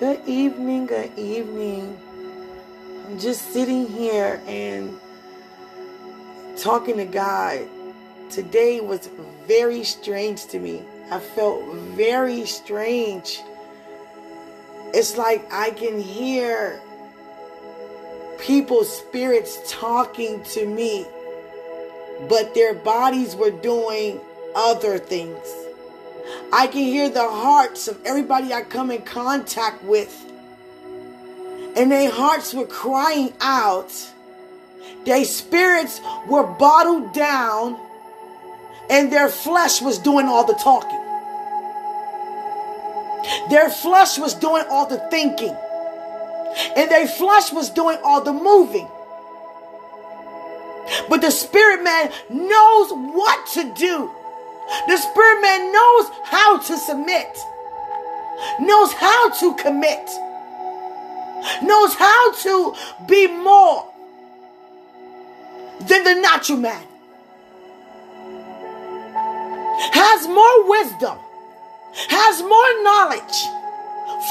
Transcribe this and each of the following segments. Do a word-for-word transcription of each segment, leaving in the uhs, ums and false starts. Good evening, good evening. I'm just sitting here and talking to God. Today was very strange to me. I felt very strange. It's like I can hear people's spirits talking to me, but their bodies were doing other things. I can hear the hearts of everybody I come in contact with, and their hearts were crying out. Their spirits were bottled down, and their flesh was doing all the talking. Their flesh was doing all the thinking, and their flesh was doing all the moving. But the spirit man knows what to do. The spirit man knows how to submit, knows how to commit, knows how to be more than the natural man, has more wisdom, has more knowledge,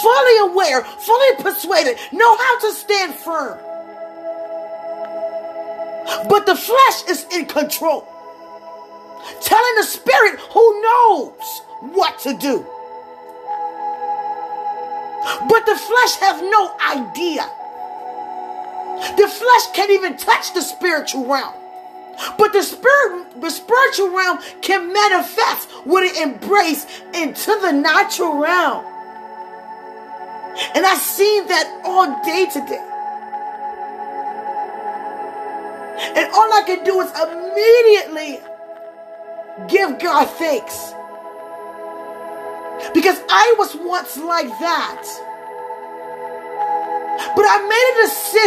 fully aware, fully persuaded, know how to stand firm. But the flesh is in control, telling the spirit who knows what to do. But the flesh have no idea. The flesh can't even touch the spiritual realm. But the spirit, the spiritual realm can manifest with an embrace into the natural realm. And I see that all day today. And all I can do is immediately give God thanks, because I was once like that, but I made a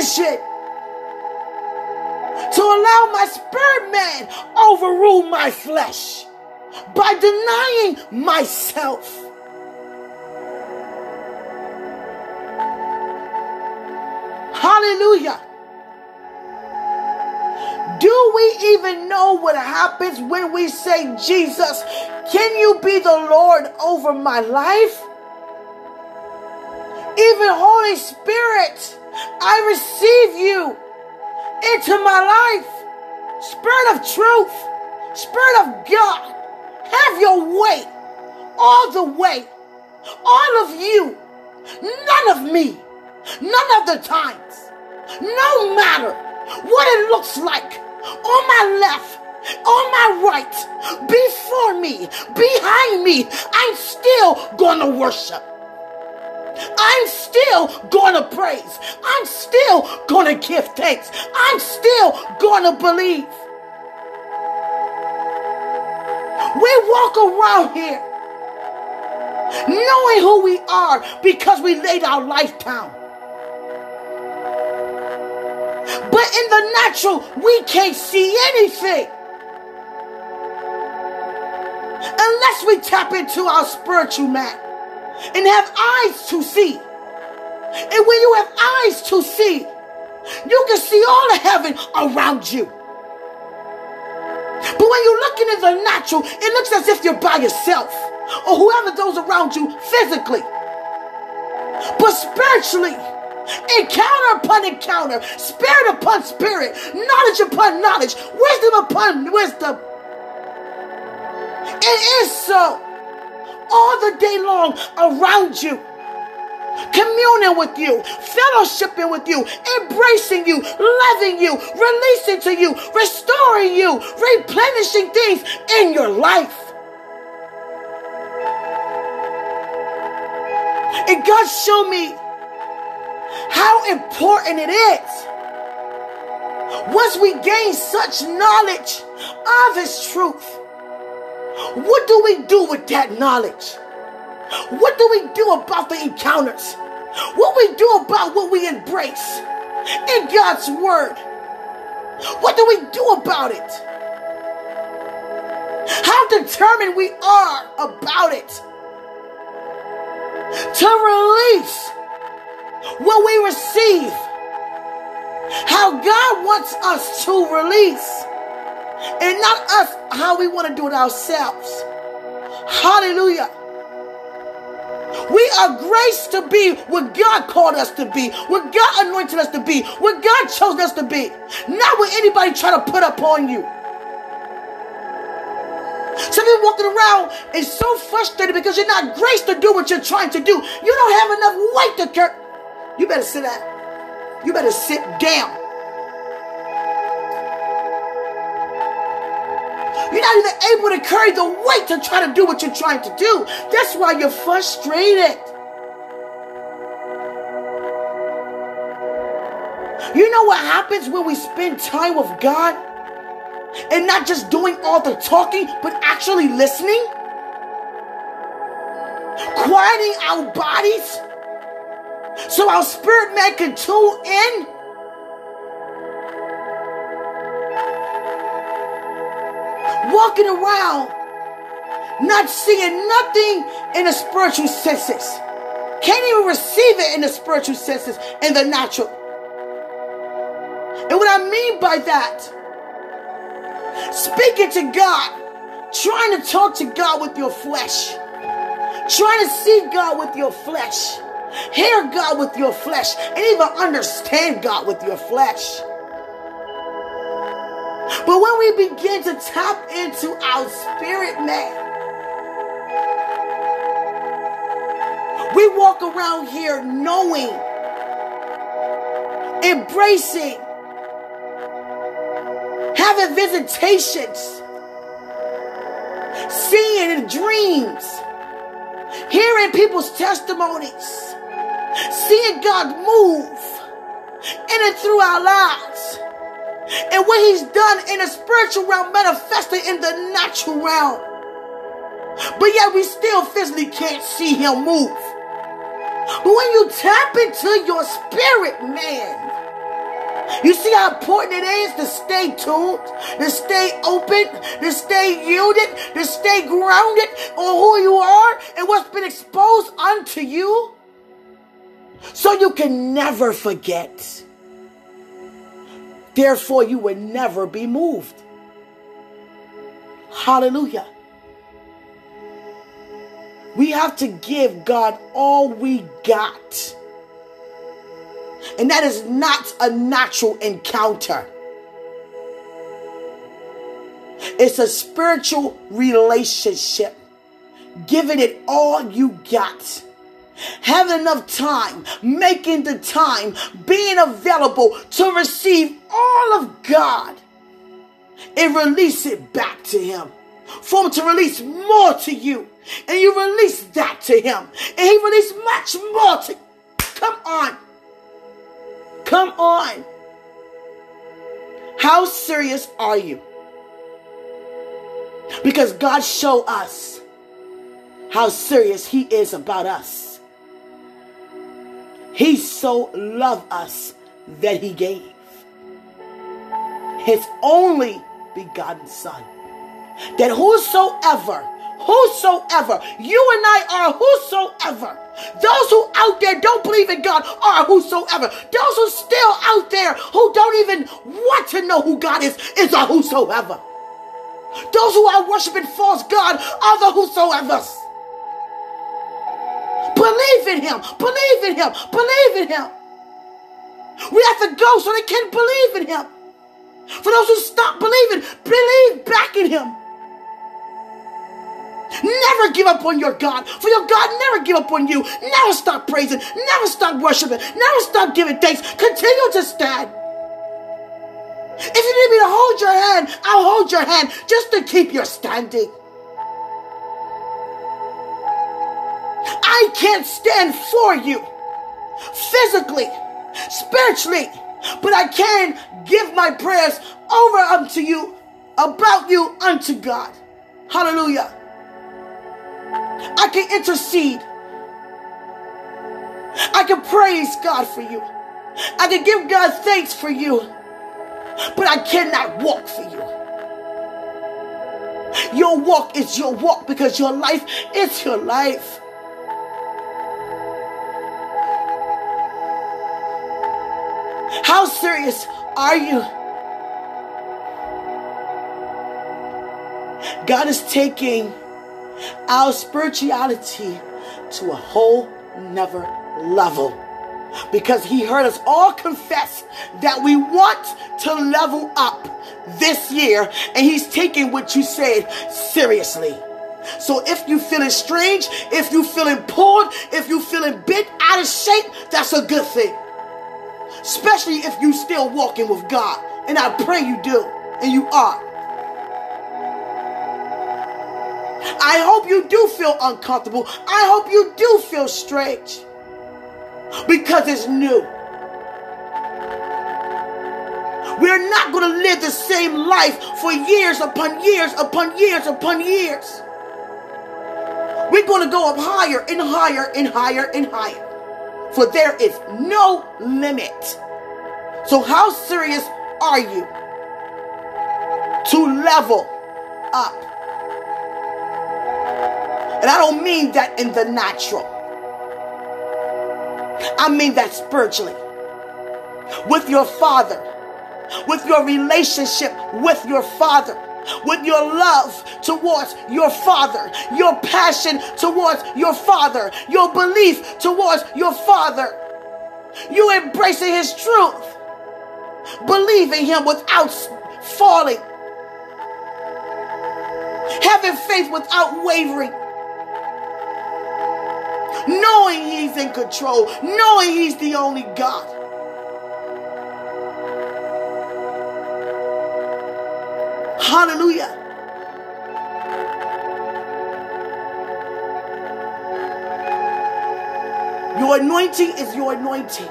decision to allow my spirit man overrule my flesh by denying myself. Hallelujah. Do we even know what happens when we say, Jesus, can you be the Lord over my life? Even Holy Spirit, I receive you into my life. Spirit of truth, Spirit of God, have your way, all the way, all of you, none of me, none of the times, no matter what it looks like. On my left, on my right, before me, behind me, I'm still gonna worship. I'm still gonna praise. I'm still gonna give thanks. I'm still gonna believe. We walk around here knowing who we are because we laid our life down. But in the natural, we can't see anything unless we tap into our spiritual man and have eyes to see. And when you have eyes to see, you can see all of heaven around you. But when you're looking in the natural, it looks as if you're by yourself or whoever those around you physically. But spiritually, encounter upon encounter, spirit upon spirit, knowledge upon knowledge, wisdom upon wisdom. It is so all the day long around you, communing with you, fellowshipping with you, embracing you, loving you, releasing to you, restoring you, replenishing things in your life. And God showed me how important it is, once we gain such knowledge of His truth, what do we do with that knowledge? What do we do about the encounters? What we do about what we embrace in God's Word? What do we do about it? How determined we are about it to release what we receive, how God wants us to release, and not us how we want to do it ourselves. Hallelujah. We are graced to be what God called us to be, what God anointed us to be, what God chose us to be. Not what anybody try to put upon you. Some people walking around is so frustrated because you're not graced to do what you're trying to do. You don't have enough weight to carry. You better sit out. You better sit down. You're not even able to carry the weight to try to do what you're trying to do. That's why you're frustrated. You know what happens when we spend time with God? And not just doing all the talking, but actually listening? Quieting our bodies so our spirit man can tune in? Walking around not seeing nothing in the spiritual senses, can't even receive it in the spiritual senses, in the natural. And what I mean by that, speaking to God, trying to talk to God with your flesh, trying to see God with your flesh, hear God with your flesh, and even understand God with your flesh. But when we begin to tap into our spirit man, we walk around here knowing, embracing, having visitations, seeing dreams, hearing people's testimonies, seeing God move in and through our lives. And what he's done in the spiritual realm manifested in the natural realm. But yet we still physically can't see him move. But when you tap into your spirit, man, you see how important it is to stay tuned, to stay open, to stay yielded, to stay grounded on who you are and what's been exposed unto you. So you can never forget. Therefore, you will never be moved. Hallelujah. We have to give God all we got. And that is not a natural encounter. It's a spiritual relationship. Giving it all you got. Having enough time, making the time, being available to receive all of God and release it back to him. For him to release more to you. And you release that to him. And he released much more to you. Come on. Come on. How serious are you? Because God showed us how serious he is about us. He so loved us that he gave his only begotten son. That whosoever, whosoever, you and I are whosoever. Those who out there don't believe in God are whosoever. Those who still out there who don't even want to know who God is, is a whosoever. Those who are worshiping false God are the whosoevers. Believe in him. Believe in him. Believe in him. We have to go so they can believe in him. For those who stop believing, believe back in him. Never give up on your God. For your God never give up on you. Never stop praising. Never stop worshiping. Never stop giving thanks. Continue to stand. If you need me to hold your hand, I'll hold your hand just to keep your standing. I can't stand for you physically, spiritually, but I can give my prayers over unto you, about you unto God. Hallelujah. I can intercede. I can praise God for you. I can give God thanks for you, but I cannot walk for you. Your walk is your walk because your life is your life. How serious are you? God is taking our spirituality up to a whole nother level, because he heard us all confess that we want to level up this year, and he's taking what you said seriously. So if you're feeling strange, if you're feeling pulled, if you're feeling bent out of shape, that's a good thing. Especially if you're still walking with God. And I pray you do. And you are. I hope you do feel uncomfortable. I hope you do feel strange. Because it's new. We're not going to live the same life for years upon years upon years upon years. We're going to go up higher and higher and higher and higher. For there is no limit. So how serious are you to level up? And I don't mean that in the natural. I mean that spiritually. With your Father. With your relationship with your Father. With your love towards your Father, your passion towards your Father, your belief towards your Father, you embracing His truth, believing Him without falling, having faith without wavering, knowing He's in control, knowing He's the only God. Hallelujah. Your anointing is your anointing,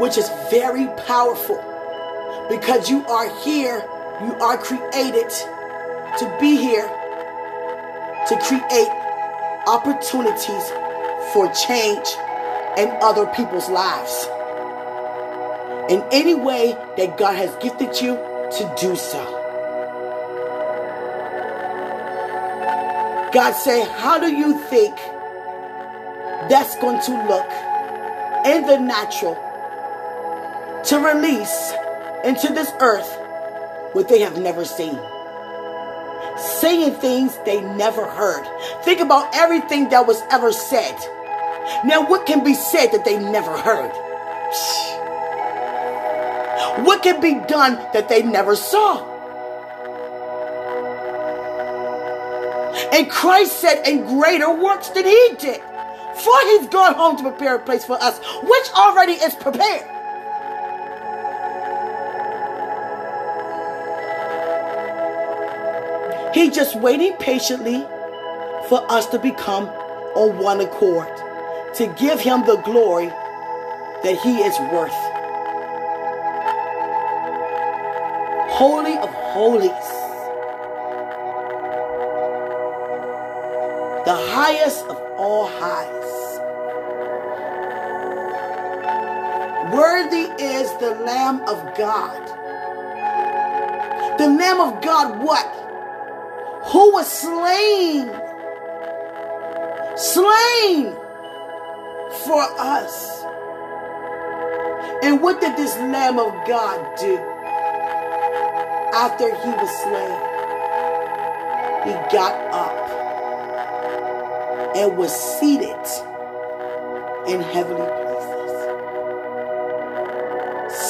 which is very powerful, because you are here, you are created to be here, to create opportunities for change in other people's lives. In any way that God has gifted you to do so. God said, how do you think that's going to look in the natural to release into this earth what they have never seen? Saying things they never heard. Think about everything that was ever said. Now what can be said that they never heard? Psh. What can be done that they never saw? And Christ said, in greater works than he did. For he's gone home to prepare a place for us, which already is prepared. He's just waiting patiently for us to become on one accord, to give him the glory that he is worth. Holy of holies. The highest of all highs. Worthy is the Lamb of God. The Lamb of God what? Who was slain. Slain for us. And what did this Lamb of God do? After he was slain, he got up and was seated in heavenly places,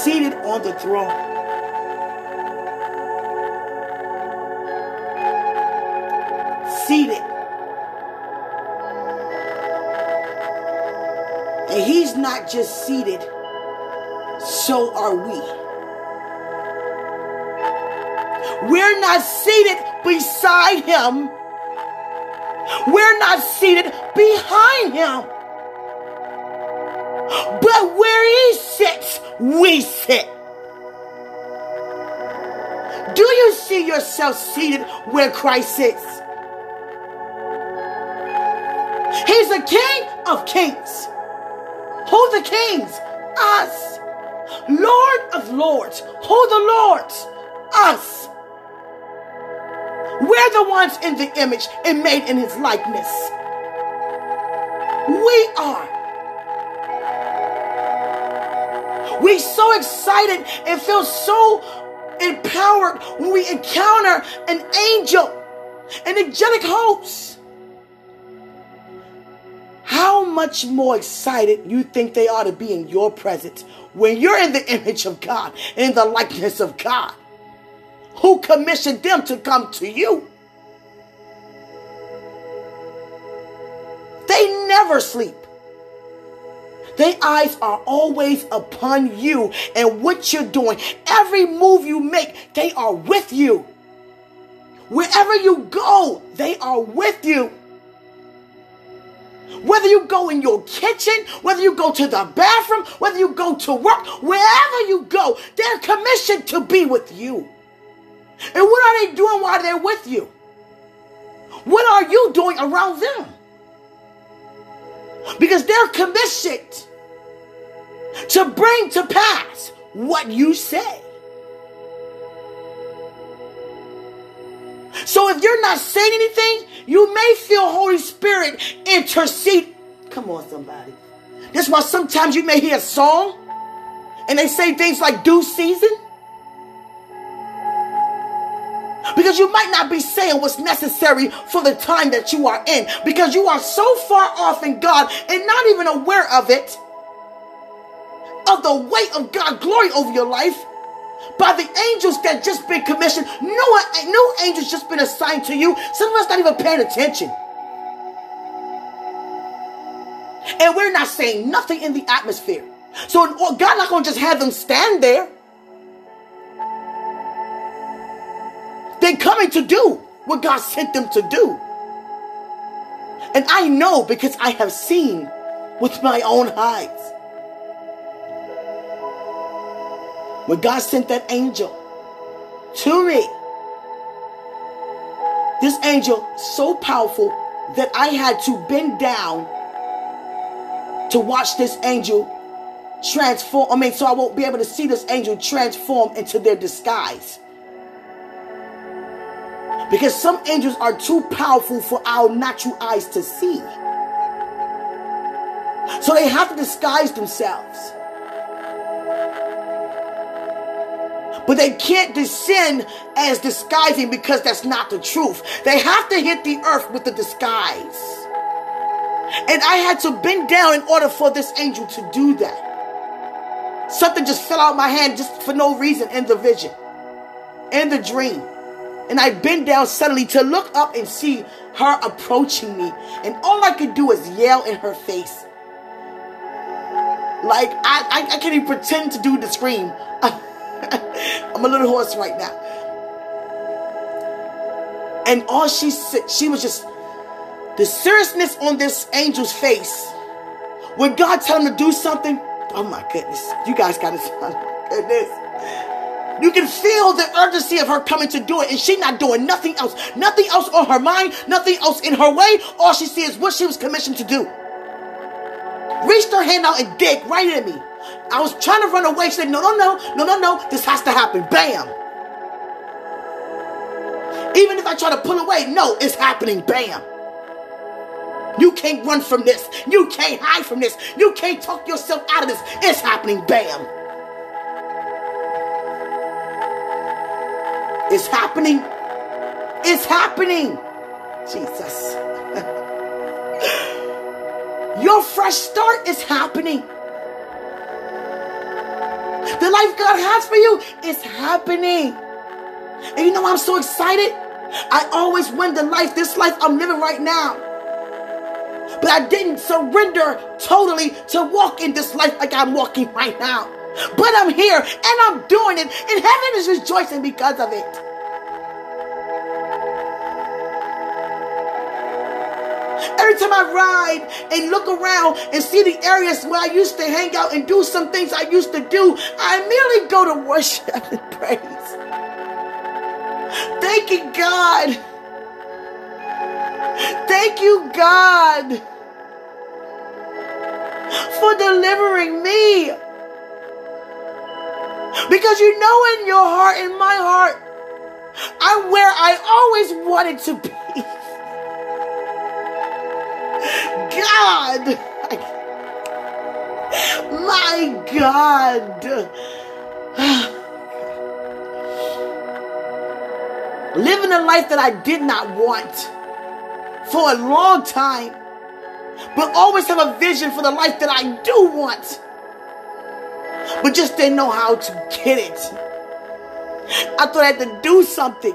seated on the throne. Seated. And he's not just seated, so are we. We're not seated beside him. We're not seated behind him. But where he sits, we sit. Do you see yourself seated where Christ sits? He's the King of Kings. Who the kings? Us. Lord of Lords. Who the Lords? Us. We're the ones in the image and made in his likeness. We are. We're so excited and feel so empowered when we encounter an angel, an angelic host. much more excited you think they ought to be in your presence when you're in the image of God, in the likeness of God, who commissioned them to come to you. They never sleep. Their eyes are always upon you and what you're doing. Every move you make, they are with you. Wherever you go, they are with you. Whether you go in your kitchen, whether you go to the bathroom, whether you go to work, wherever you go, they're commissioned to be with you. And what are they doing while they're with you? What are you doing around them? Because they're commissioned to bring to pass what you say. So if you're not saying anything, you may feel Holy Spirit intercede. Come on, somebody. That's why sometimes you may hear a song and they say things like due season. Because you might not be saying what's necessary for the time that you are in. Because you are so far off in God and not even aware of it. Of the weight of God's glory over your life. By the angels that just been commissioned. No, no angels just been assigned to you. Some of us not even paying attention. And we're not saying nothing in the atmosphere. So God not going to just have them stand there. They're coming to do what God sent them to do. And I know because I have seen with my own eyes. When God sent that angel to me, this angel so powerful that I had to bend down to watch this angel transform. I mean, so I won't be able to see this angel transform into their disguise. Because some angels are too powerful for our natural eyes to see. So they have to disguise themselves. But they can't descend as disguising because that's not the truth. They have to hit the earth with the disguise. And I had to bend down in order for this angel to do that. Something just fell out of my hand just for no reason in the vision, in the dream. And I bent down suddenly to look up and see her approaching me. And all I could do is yell in her face. Like, I, I, I can't even pretend to do the scream. I'm a little hoarse right now. And all she said, she was just, the seriousness on this angel's face. When God tells him to do something, oh my goodness, you guys got to, oh my goodness. You can feel the urgency of her coming to do it, and she not doing nothing else. Nothing else on her mind, nothing else in her way. All she sees is what she was commissioned to do. Reached her hand out and digged right at me. I was trying to run away. She said, no, no, no, no, no, no. This has to happen. Bam. Even if I try to pull away, no, it's happening. Bam. You can't run from this. You can't hide from this. You can't talk yourself out of this. It's happening. Bam. It's happening. It's happening. Jesus. Your fresh start is happening. The life God has for you is happening. And you know why I'm so excited? I always win the life, this life I'm living right now. But I didn't surrender totally to walk in this life like I'm walking right now. But I'm here and I'm doing it, and heaven is rejoicing because of it. Every time I ride and look around and see the areas where I used to hang out and do some things I used to do, I merely go to worship and praise. Thank you, God. Thank you, God, for delivering me. Because you know in your heart, in my heart, I'm where I always wanted to be. God. My God. Living a life that I did not want for a long time. but always have a vision for the life that I do want, but just didn't know how to get it. I thought I had to do something.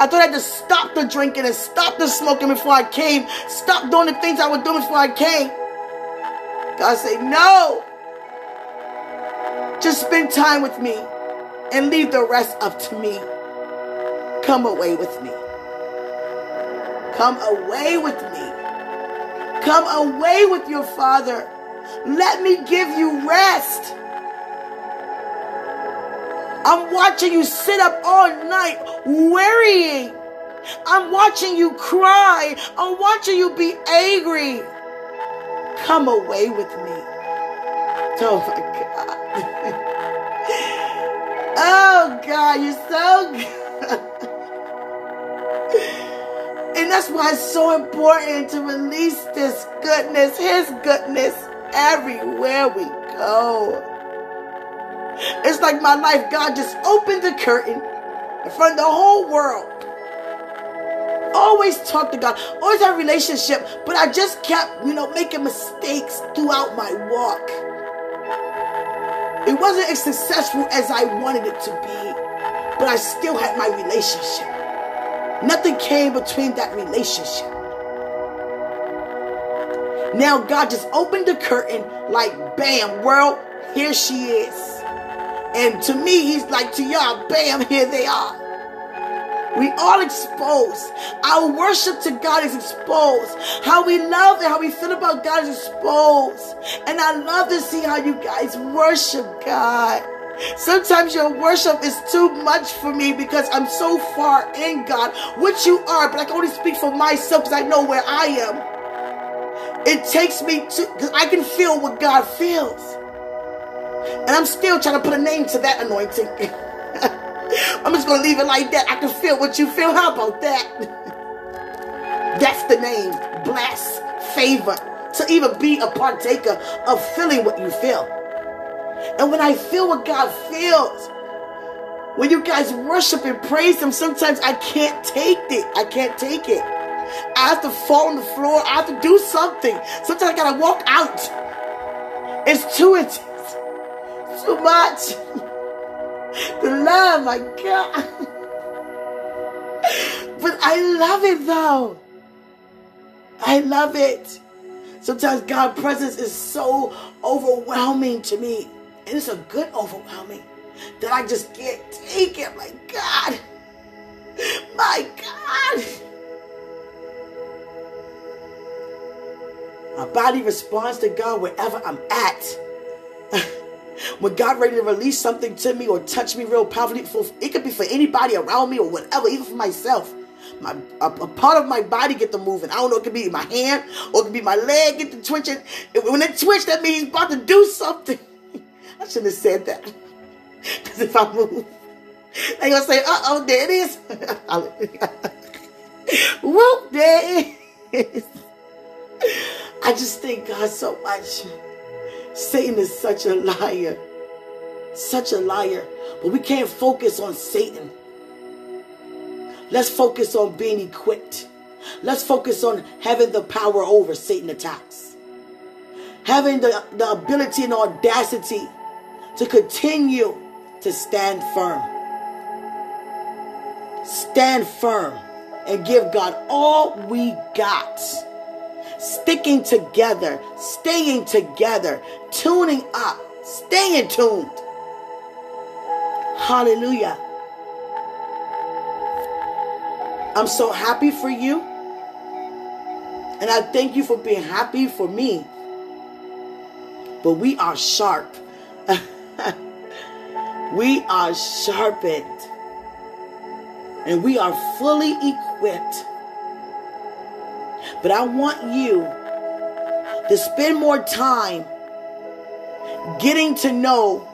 I thought I had to stop the drinking and stop the smoking before I came, stop doing the things I was doing before I came. God said, no. Just spend time with me and leave the rest up to me. Come away with me. Come away with me. Come away with your Father. Let me give you rest. I'm watching you sit up all night worrying. I'm watching you cry. I'm watching you be angry. Come away with me. Oh my God. Oh God, you're so good. And that's why it's so important to release this goodness, His goodness, everywhere we go. It's like my life, God just opened the curtain in front of the whole world. Always talk to God, always had a relationship, but I just kept, you know, making mistakes throughout my walk. It wasn't as successful as I wanted it to be, but I still had my relationship. Nothing came between that relationship. Now God just opened the curtain like, bam, world, here she is. And to me, He's like, to y'all, bam, here they are. We all exposed. Our worship to God is exposed. How we love and how we feel about God is exposed. And I love to see how you guys worship God. Sometimes your worship is too much for me because I'm so far in God, which you are, but I can only speak for myself because I know where I am. It takes me to, because I can feel what God feels. And I'm still trying to put a name to that anointing. I'm just going to leave it like that. I can feel what you feel. How about that? That's the name. Bless. Favor. To even be a partaker of feeling what you feel. And when I feel what God feels, when you guys worship and praise Him, sometimes I can't take it. I can't take it. I have to fall on the floor. I have to do something. Sometimes I got to walk out. It's too intense. Too much. The love, my God. But I love it though. I love it. Sometimes God's presence is so overwhelming to me. And it's a good overwhelming that I just can't take it. My God. My God. My body responds to God wherever I'm at. When God ready to release something to me or touch me real powerfully, it could be for anybody around me or whatever, even for myself. My a, a part of my body get to moving. I don't know, it could be my hand or it could be my leg get to twitching. When it twitch, that means He's about to do something. I shouldn't have said that. Because if I move, they're going to say, uh-oh, there it is. Whoop, there it is. I just thank God so much. Satan is such a liar. Such a liar. But we can't focus on Satan. Let's focus on being equipped. Let's focus on having the power over Satan's attacks. Having the, the ability and audacity to continue to stand firm. Stand firm and give God all we got. Sticking together, staying together, tuning up, staying tuned. Hallelujah. I'm so happy for you. And I thank you for being happy for me. But we are sharp. We are sharpened. And we are fully equipped. But I want you to spend more time getting to know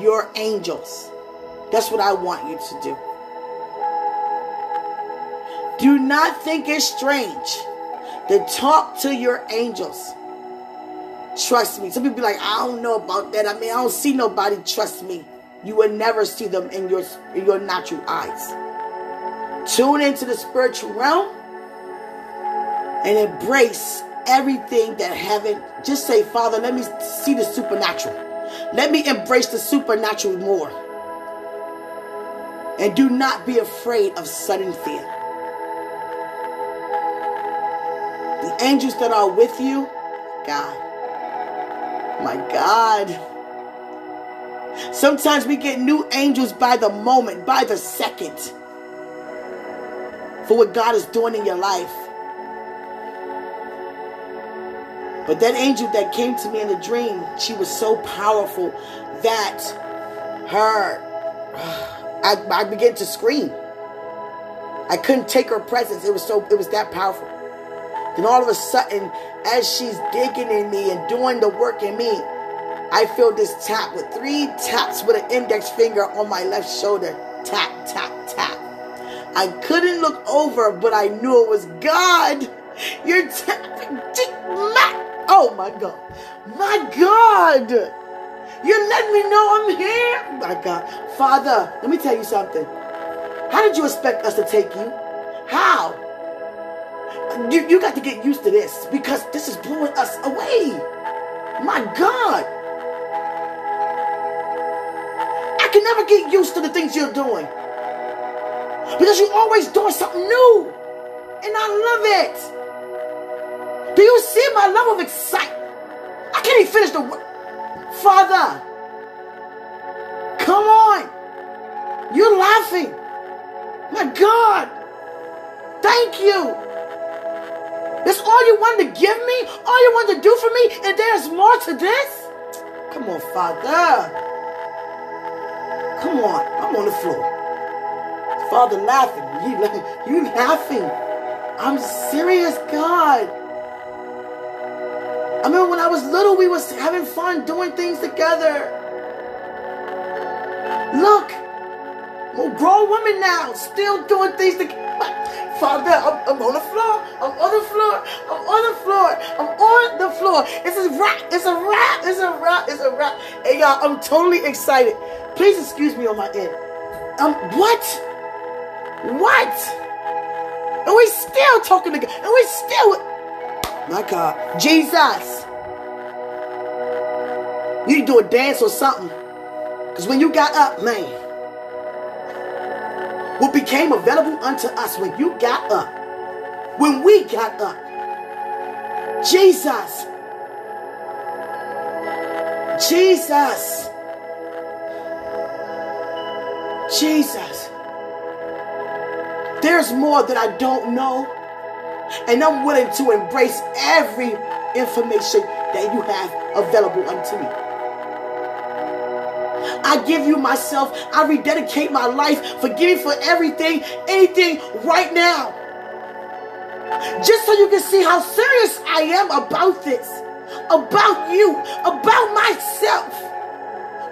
your angels. That's what I want you to do. Do not think it's strange to talk to your angels. Trust me. Some people be like, I don't know about that. I mean, I don't see nobody. Trust me. You will never see them in your, in your natural eyes. Tune into the spiritual realm. And embrace everything that heaven, just say, Father, let me see the supernatural. Let me embrace the supernatural more. And do not be afraid of sudden fear. The angels that are with you, God, my God. Sometimes we get new angels by the moment, by the second, for what God is doing in your life. But that angel that came to me in the dream, she was so powerful that her, I, I began to scream. I couldn't take her presence. It was so, it was that powerful. Then all of a sudden, as she's digging in me and doing the work in me, I feel this tap with three taps with an index finger on my left shoulder. Tap, tap, tap. I couldn't look over, but I knew it was God. You're tapping. Oh my God. My God. You're letting me know I'm here. My God. Father, let me tell you something. How did you expect us to take you? How? You, you got to get used to this, because this is blowing us away. My God. I can never get used to the things you're doing, because you're always doing something new. And I love it. Do you see my level of excitement? I can't even finish the word. Father, come on. You're laughing. My God. Thank you. That's all you wanted to give me? All you wanted to do for me? And there's more to this? Come on, Father. Come on. I'm on the floor. Father laughing. You, you laughing. I'm serious, God. I remember when I was little, we was having fun doing things together. Look, I'm a grown woman now, still doing things together. Father, I'm, I'm on the floor. I'm on the floor. I'm on the floor. I'm on the floor. It's a wrap. It's a wrap. It's a wrap. It's a wrap. Hey, y'all, I'm totally excited. Please excuse me on my end. Um, what? What? And we still talking to God. And we still, my God, Jesus. You do a dance or something, because when you got up, man, what became available unto us when you got up, when we got up, Jesus, Jesus, Jesus. There's more that I don't know, and I'm willing to embrace every information that you have available unto me. I give you myself. I rededicate my life. Forgive me for everything, anything right now. Just so you can see how serious I am about this, about you, about myself,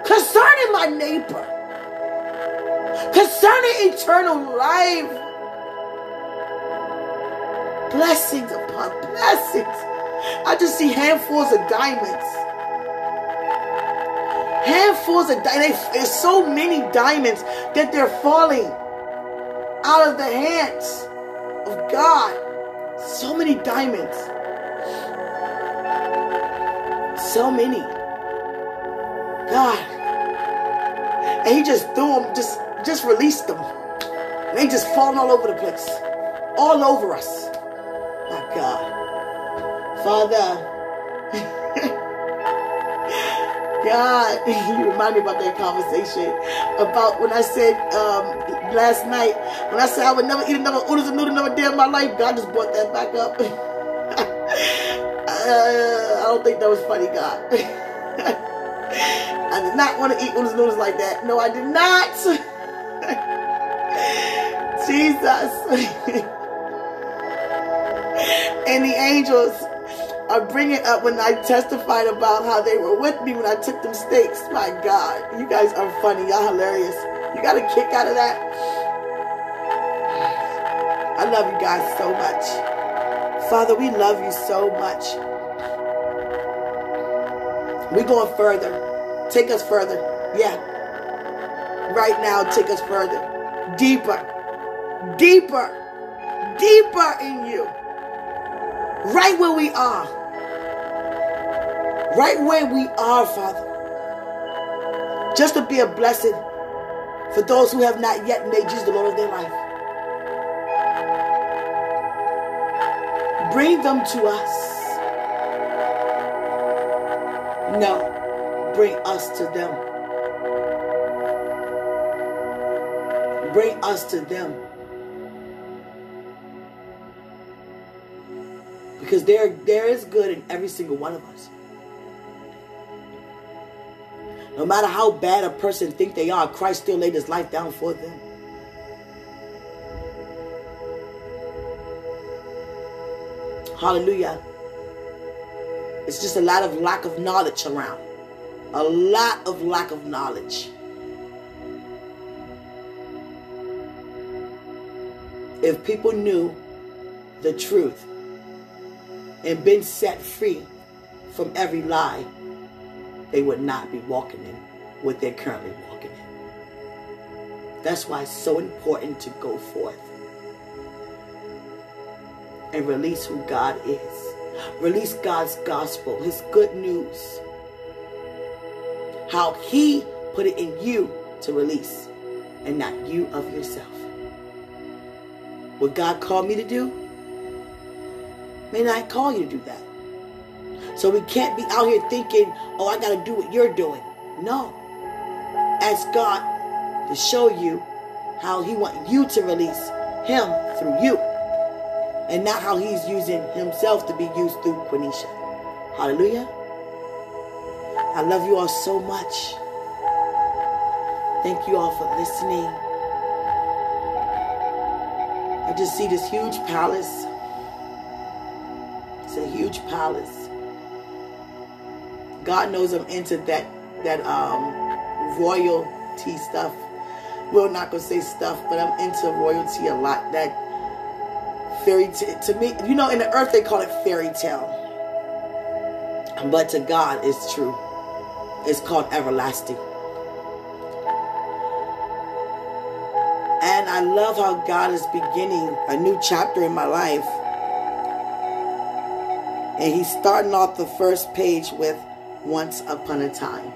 concerning my neighbor, concerning eternal life. Blessings upon blessings. I just see handfuls of diamonds. Handfuls of diamonds. There's so many diamonds that they're falling out of the hands of God. So many diamonds. So many. God. And he just threw them, just, just released them. And they just falling all over the place. All over us. My God. Father. God, you remind me about that conversation. About when I said um, last night, when I said I would never eat another oodles and noodles another day in my life, God just brought that back up. uh, I don't think that was funny, God. I did not want to eat oodles and noodles like that. No, I did not. Jesus. And the angels are bringing up when I testified about how they were with me when I took them steaks. My God, you guys are funny. Y'all hilarious. You got a kick out of that? I love you guys so much. Father, we love you so much. We're going further. Take us further. Yeah. Right now, take us further. Deeper. Deeper. Deeper in you. Right where we are. Right where we are, Father. Just to be a blessing for those who have not yet made Jesus the Lord of their life. Bring them to us. No, bring us to them. Bring us to them. Because there, there is good in every single one of us. No matter how bad a person think they are, Christ still laid his life down for them. Hallelujah. It's just a lot of lack of knowledge around. A lot of lack of knowledge. If people knew the truth and been set free from every lie, they would not be walking in what they're currently walking in. That's why it's so important to go forth and release who God is. Release God's gospel, his good news. How he put it in you to release, and not you of yourself. What God called me to do, may not call you to do that. So we can't be out here thinking, oh, I got to do what you're doing. No. Ask God to show you how he wants you to release him through you. And not how he's using himself to be used through Quenisha. Hallelujah. I love you all so much. Thank you all for listening. I just see this huge palace. A huge palace. God knows I'm into that that um royalty stuff. We're not gonna say stuff, but I'm into royalty a lot. That fairy tale to me, you know, in the earth they call it fairy tale, but to God it's true. It's called everlasting. And I love how God is beginning a new chapter in my life. And he's starting off the first page with once upon a time.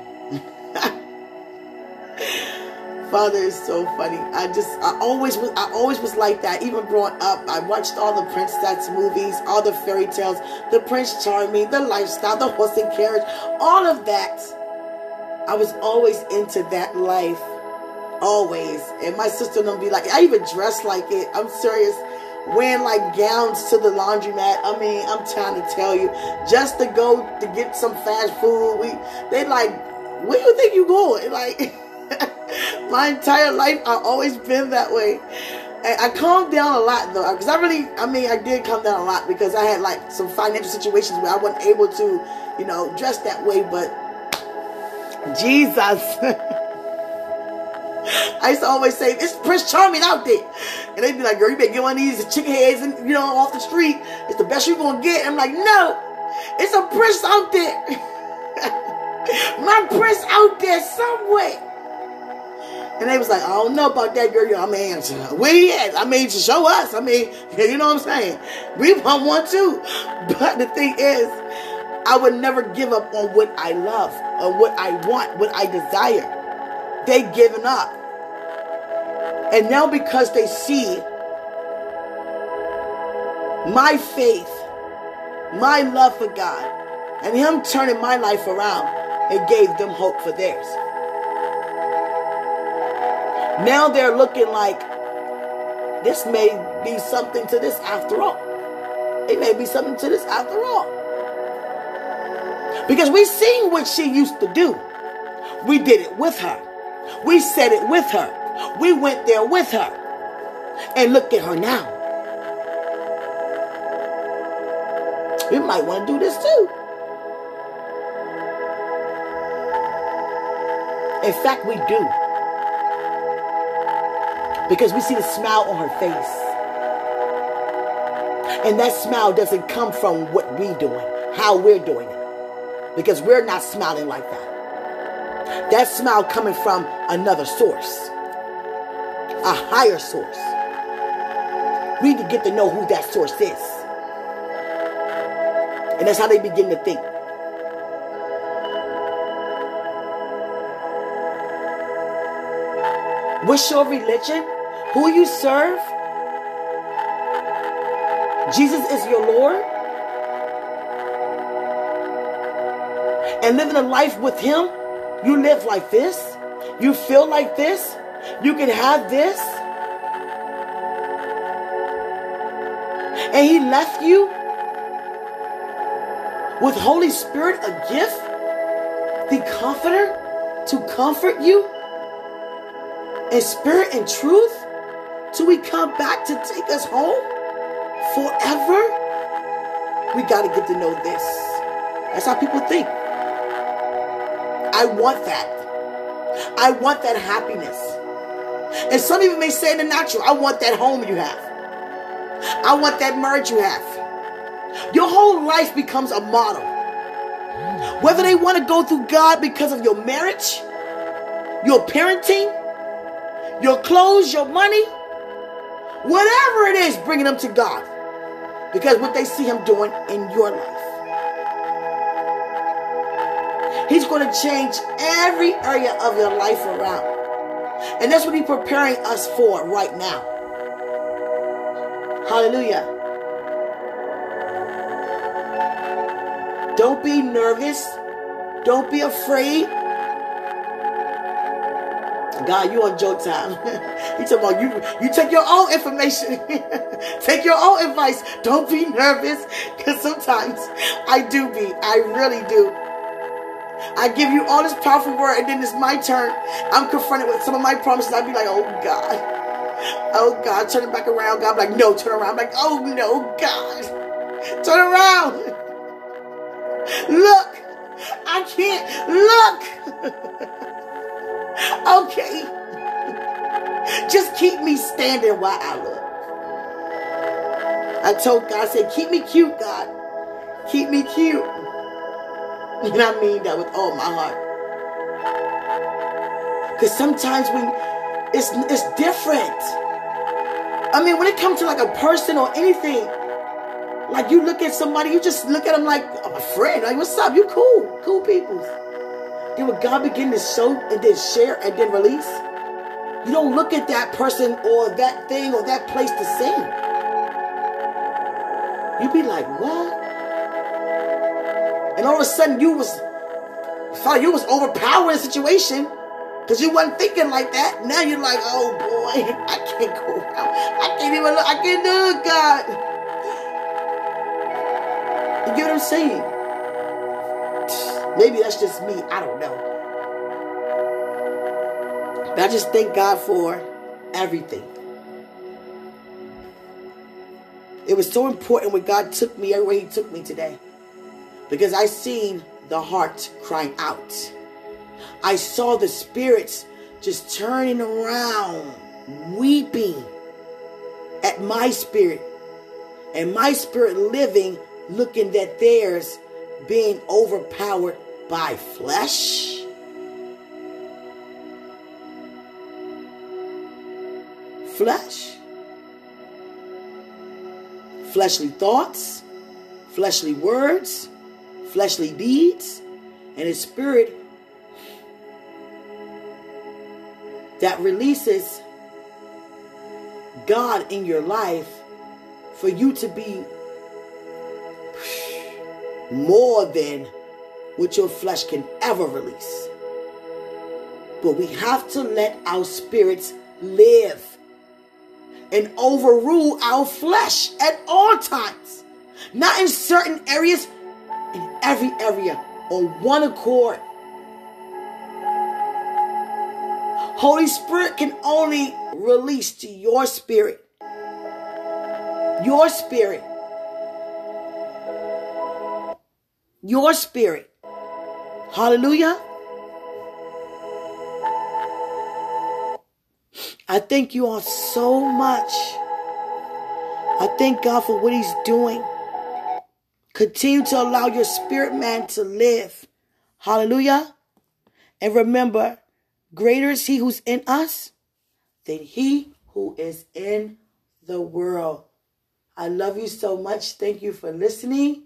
Father is so funny. I just, I always was, I always was like that. Even growing up, I watched all the princess movies, all the fairy tales, the Prince Charming, the lifestyle, the horse and carriage, all of that. I was always into that life. Always. And my sister don't be like, I even dress like it. I'm serious. Wearing like gowns to the laundromat. I mean, I'm trying to tell you, just to go to get some fast food. We, they like, where do you think you going? Like, my entire life, I've always been that way. And I calmed down a lot though, because I really, I mean, I did calm down a lot because I had like some financial situations where I wasn't able to, you know, dress that way. But Jesus, I used to always say, it's Prince Charming out there. And they'd be like, girl, you better get one of these chicken heads, and, you know, off the street. It's the best you're going to get. I'm like, no, it's a prince out there. My prince out there somewhere. And they was like, I don't know about that, girl. You know, I mean, where he at? I mean, to show us. I mean, you know what I'm saying? We want one too. But the thing is, I would never give up on what I love, on what I want, what I desire. They given up. And now because they see my faith, my love for God, and him turning my life around, it gave them hope for theirs. Now they're looking like, this may be something to this after all. It may be something to this after all. Because we seen what she used to do. We did it with her. We said it with her. We went there with her. And look at her now. We might want to do this too. In fact, we do. Because we see the smile on her face. And that smile doesn't come from what we're doing, how we're doing it. Because we're not smiling like that. That smile coming from another source, a higher source. We need to get to know who that source is. And that's how they begin to think. What's your religion? Who you serve? Jesus is your Lord? And living a life with Him, you live like this, you feel like this, you can have this. And He left you with Holy Spirit, a gift, the Comforter, to comfort you in spirit and truth till we come back to take us home forever. We got to get to know this. That's how people think. I want that. I want that happiness. And some people may say in the natural, I want that home you have. I want that marriage you have. Your whole life becomes a model. Whether they want to go through God because of your marriage, your parenting, your clothes, your money, whatever it is, bringing them to God. Because what they see Him doing in your life. He's going to change every area of your life around. And that's what He's preparing us for right now. Hallelujah. Don't be nervous. Don't be afraid. God, you on joke time. He talking about you. You take your own information. Take your own advice. Don't be nervous, because sometimes I do be. I really do. I give you all this powerful word, and then it's my turn. I'm confronted with some of my promises. I'd be like, oh God, oh God, turn it back around. God, I'm like, no, turn around. I'm like, oh no, God, turn around. Look, I can't look. Okay, just keep me standing while I look. I told God, I said, keep me cute, God. Keep me cute. And I mean that with all my heart. Because sometimes when it's, it's different. I mean, when it comes to like a person or anything, like you look at somebody, you just look at them like, I'm a friend. Like, what's up? You cool. Cool people. Then when God begin to show and then share and then release, you don't look at that person or that thing or that place the same. You be like, what? And all of a sudden you was, sorry, you was overpowering the situation because you wasn't thinking like that. Now you're like, oh boy, I can't go around. I can't even look. I can't do it, God. You get what I'm saying? Maybe that's just me. I don't know. But I just thank God for everything. It was so important when God took me everywhere He took me today. Because I seen the heart crying out. I saw the spirits just turning around, weeping at my spirit. And my spirit living, looking that theirs being overpowered by flesh. Flesh. Fleshly thoughts, fleshly words, fleshly deeds, and a spirit that releases God in your life for you to be more than what your flesh can ever release. But we have to let our spirits live and overrule our flesh at all times. Not in certain areas, in every area, on one accord. Holy Spirit can only release to your spirit. Your spirit. Your spirit. Hallelujah. I thank you all so much. I thank God for what He's doing. Continue to allow your spirit man to live. Hallelujah. And remember, greater is He who's in us than he who is in the world. I love you so much. Thank you for listening.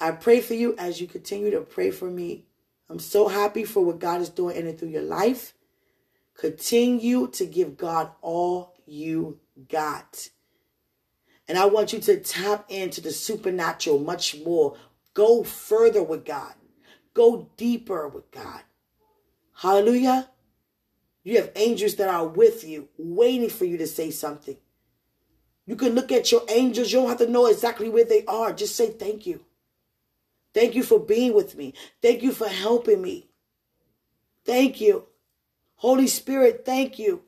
I pray for you as you continue to pray for me. I'm so happy for what God is doing in and through your life. Continue to give God all you got. And I want you to tap into the supernatural much more. Go further with God. Go deeper with God. Hallelujah. You have angels that are with you, waiting for you to say something. You can look at your angels. You don't have to know exactly where they are. Just say thank you. Thank you for being with me. Thank you for helping me. Thank you. Holy Spirit, thank you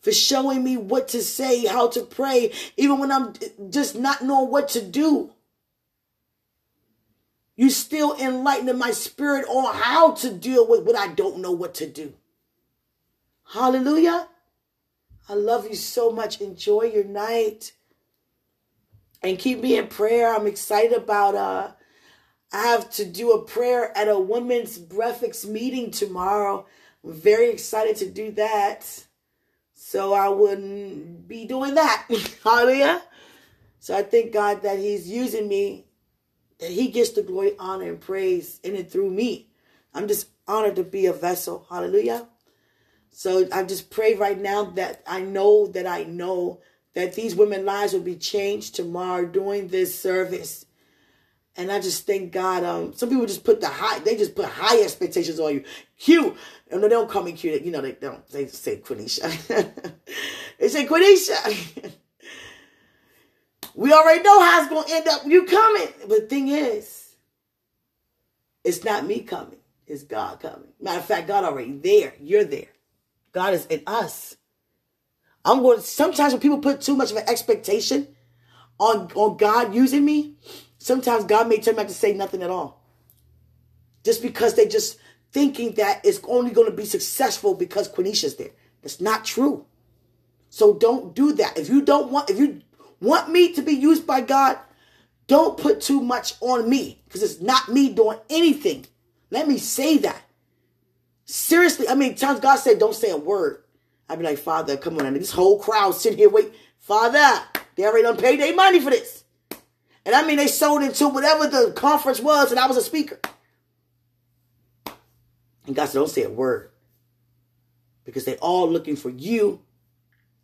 for showing me what to say, how to pray, even when I'm just not knowing what to do. You still enlightening my spirit on how to deal with what I don't know what to do. Hallelujah. I love you so much. Enjoy your night. And keep me in prayer. I'm excited about, uh, I have to do a prayer at a women's breakfast meeting tomorrow. I'm very excited to do that. So I wouldn't be doing that. Hallelujah. So I thank God that he's using me, that he gets the glory, honor, and praise in and through me. I'm just honored to be a vessel. Hallelujah. So I just pray right now that I know that I know that these women's lives will be changed tomorrow during this service. And I just thank God. Um, some people just put the high, they just put high expectations on you. Q. And they don't call me Q. You know, they don't. They say Quenisha. They say Quenisha. We already know how it's going to end up. You coming. But the thing is, it's not me coming. It's God coming. Matter of fact, God already there. You're there. God is in us. I'm going to, sometimes when people put too much of an expectation on, on God using me, sometimes God may tell me not to say nothing at all. Just because they just thinking that it's only going to be successful because Quenisha's there. That's not true. So don't do that. If you don't want, if you want me to be used by God, don't put too much on me because it's not me doing anything. Let me say that. Seriously, I mean, times God said, don't say a word. I'd be like, Father, come on. I mean, this whole crowd sitting here, wait, Father, they already done paid their money for this. And I mean, they sold into whatever the conference was, and I was a speaker. And God said, don't say a word. Because they all looking for you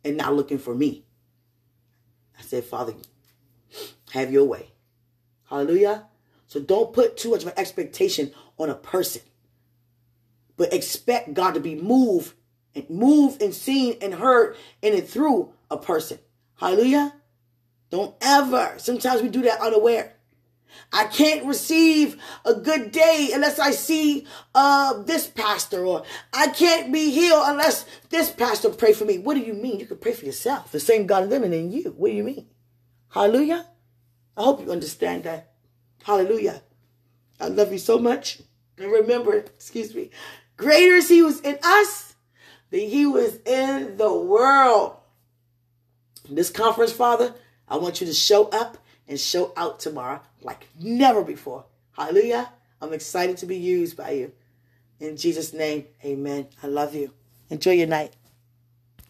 and not looking for me. I said, Father, have your way. Hallelujah. So don't put too much of an expectation on a person. But expect God to be moved and moved and seen and heard in and through a person. Hallelujah. Don't ever. Sometimes we do that unaware. I can't receive a good day unless I see uh, this pastor, or I can't be healed unless this pastor pray for me. What do you mean? You can pray for yourself. The same God living in you. What do you mean? Hallelujah. I hope you understand that. Hallelujah. I love you so much. And remember, excuse me, greater is he who's in us than he who is in the world. This conference, Father, I want you to show up and show out tomorrow like never before. Hallelujah. I'm excited to be used by you. In Jesus' name, amen. I love you. Enjoy your night.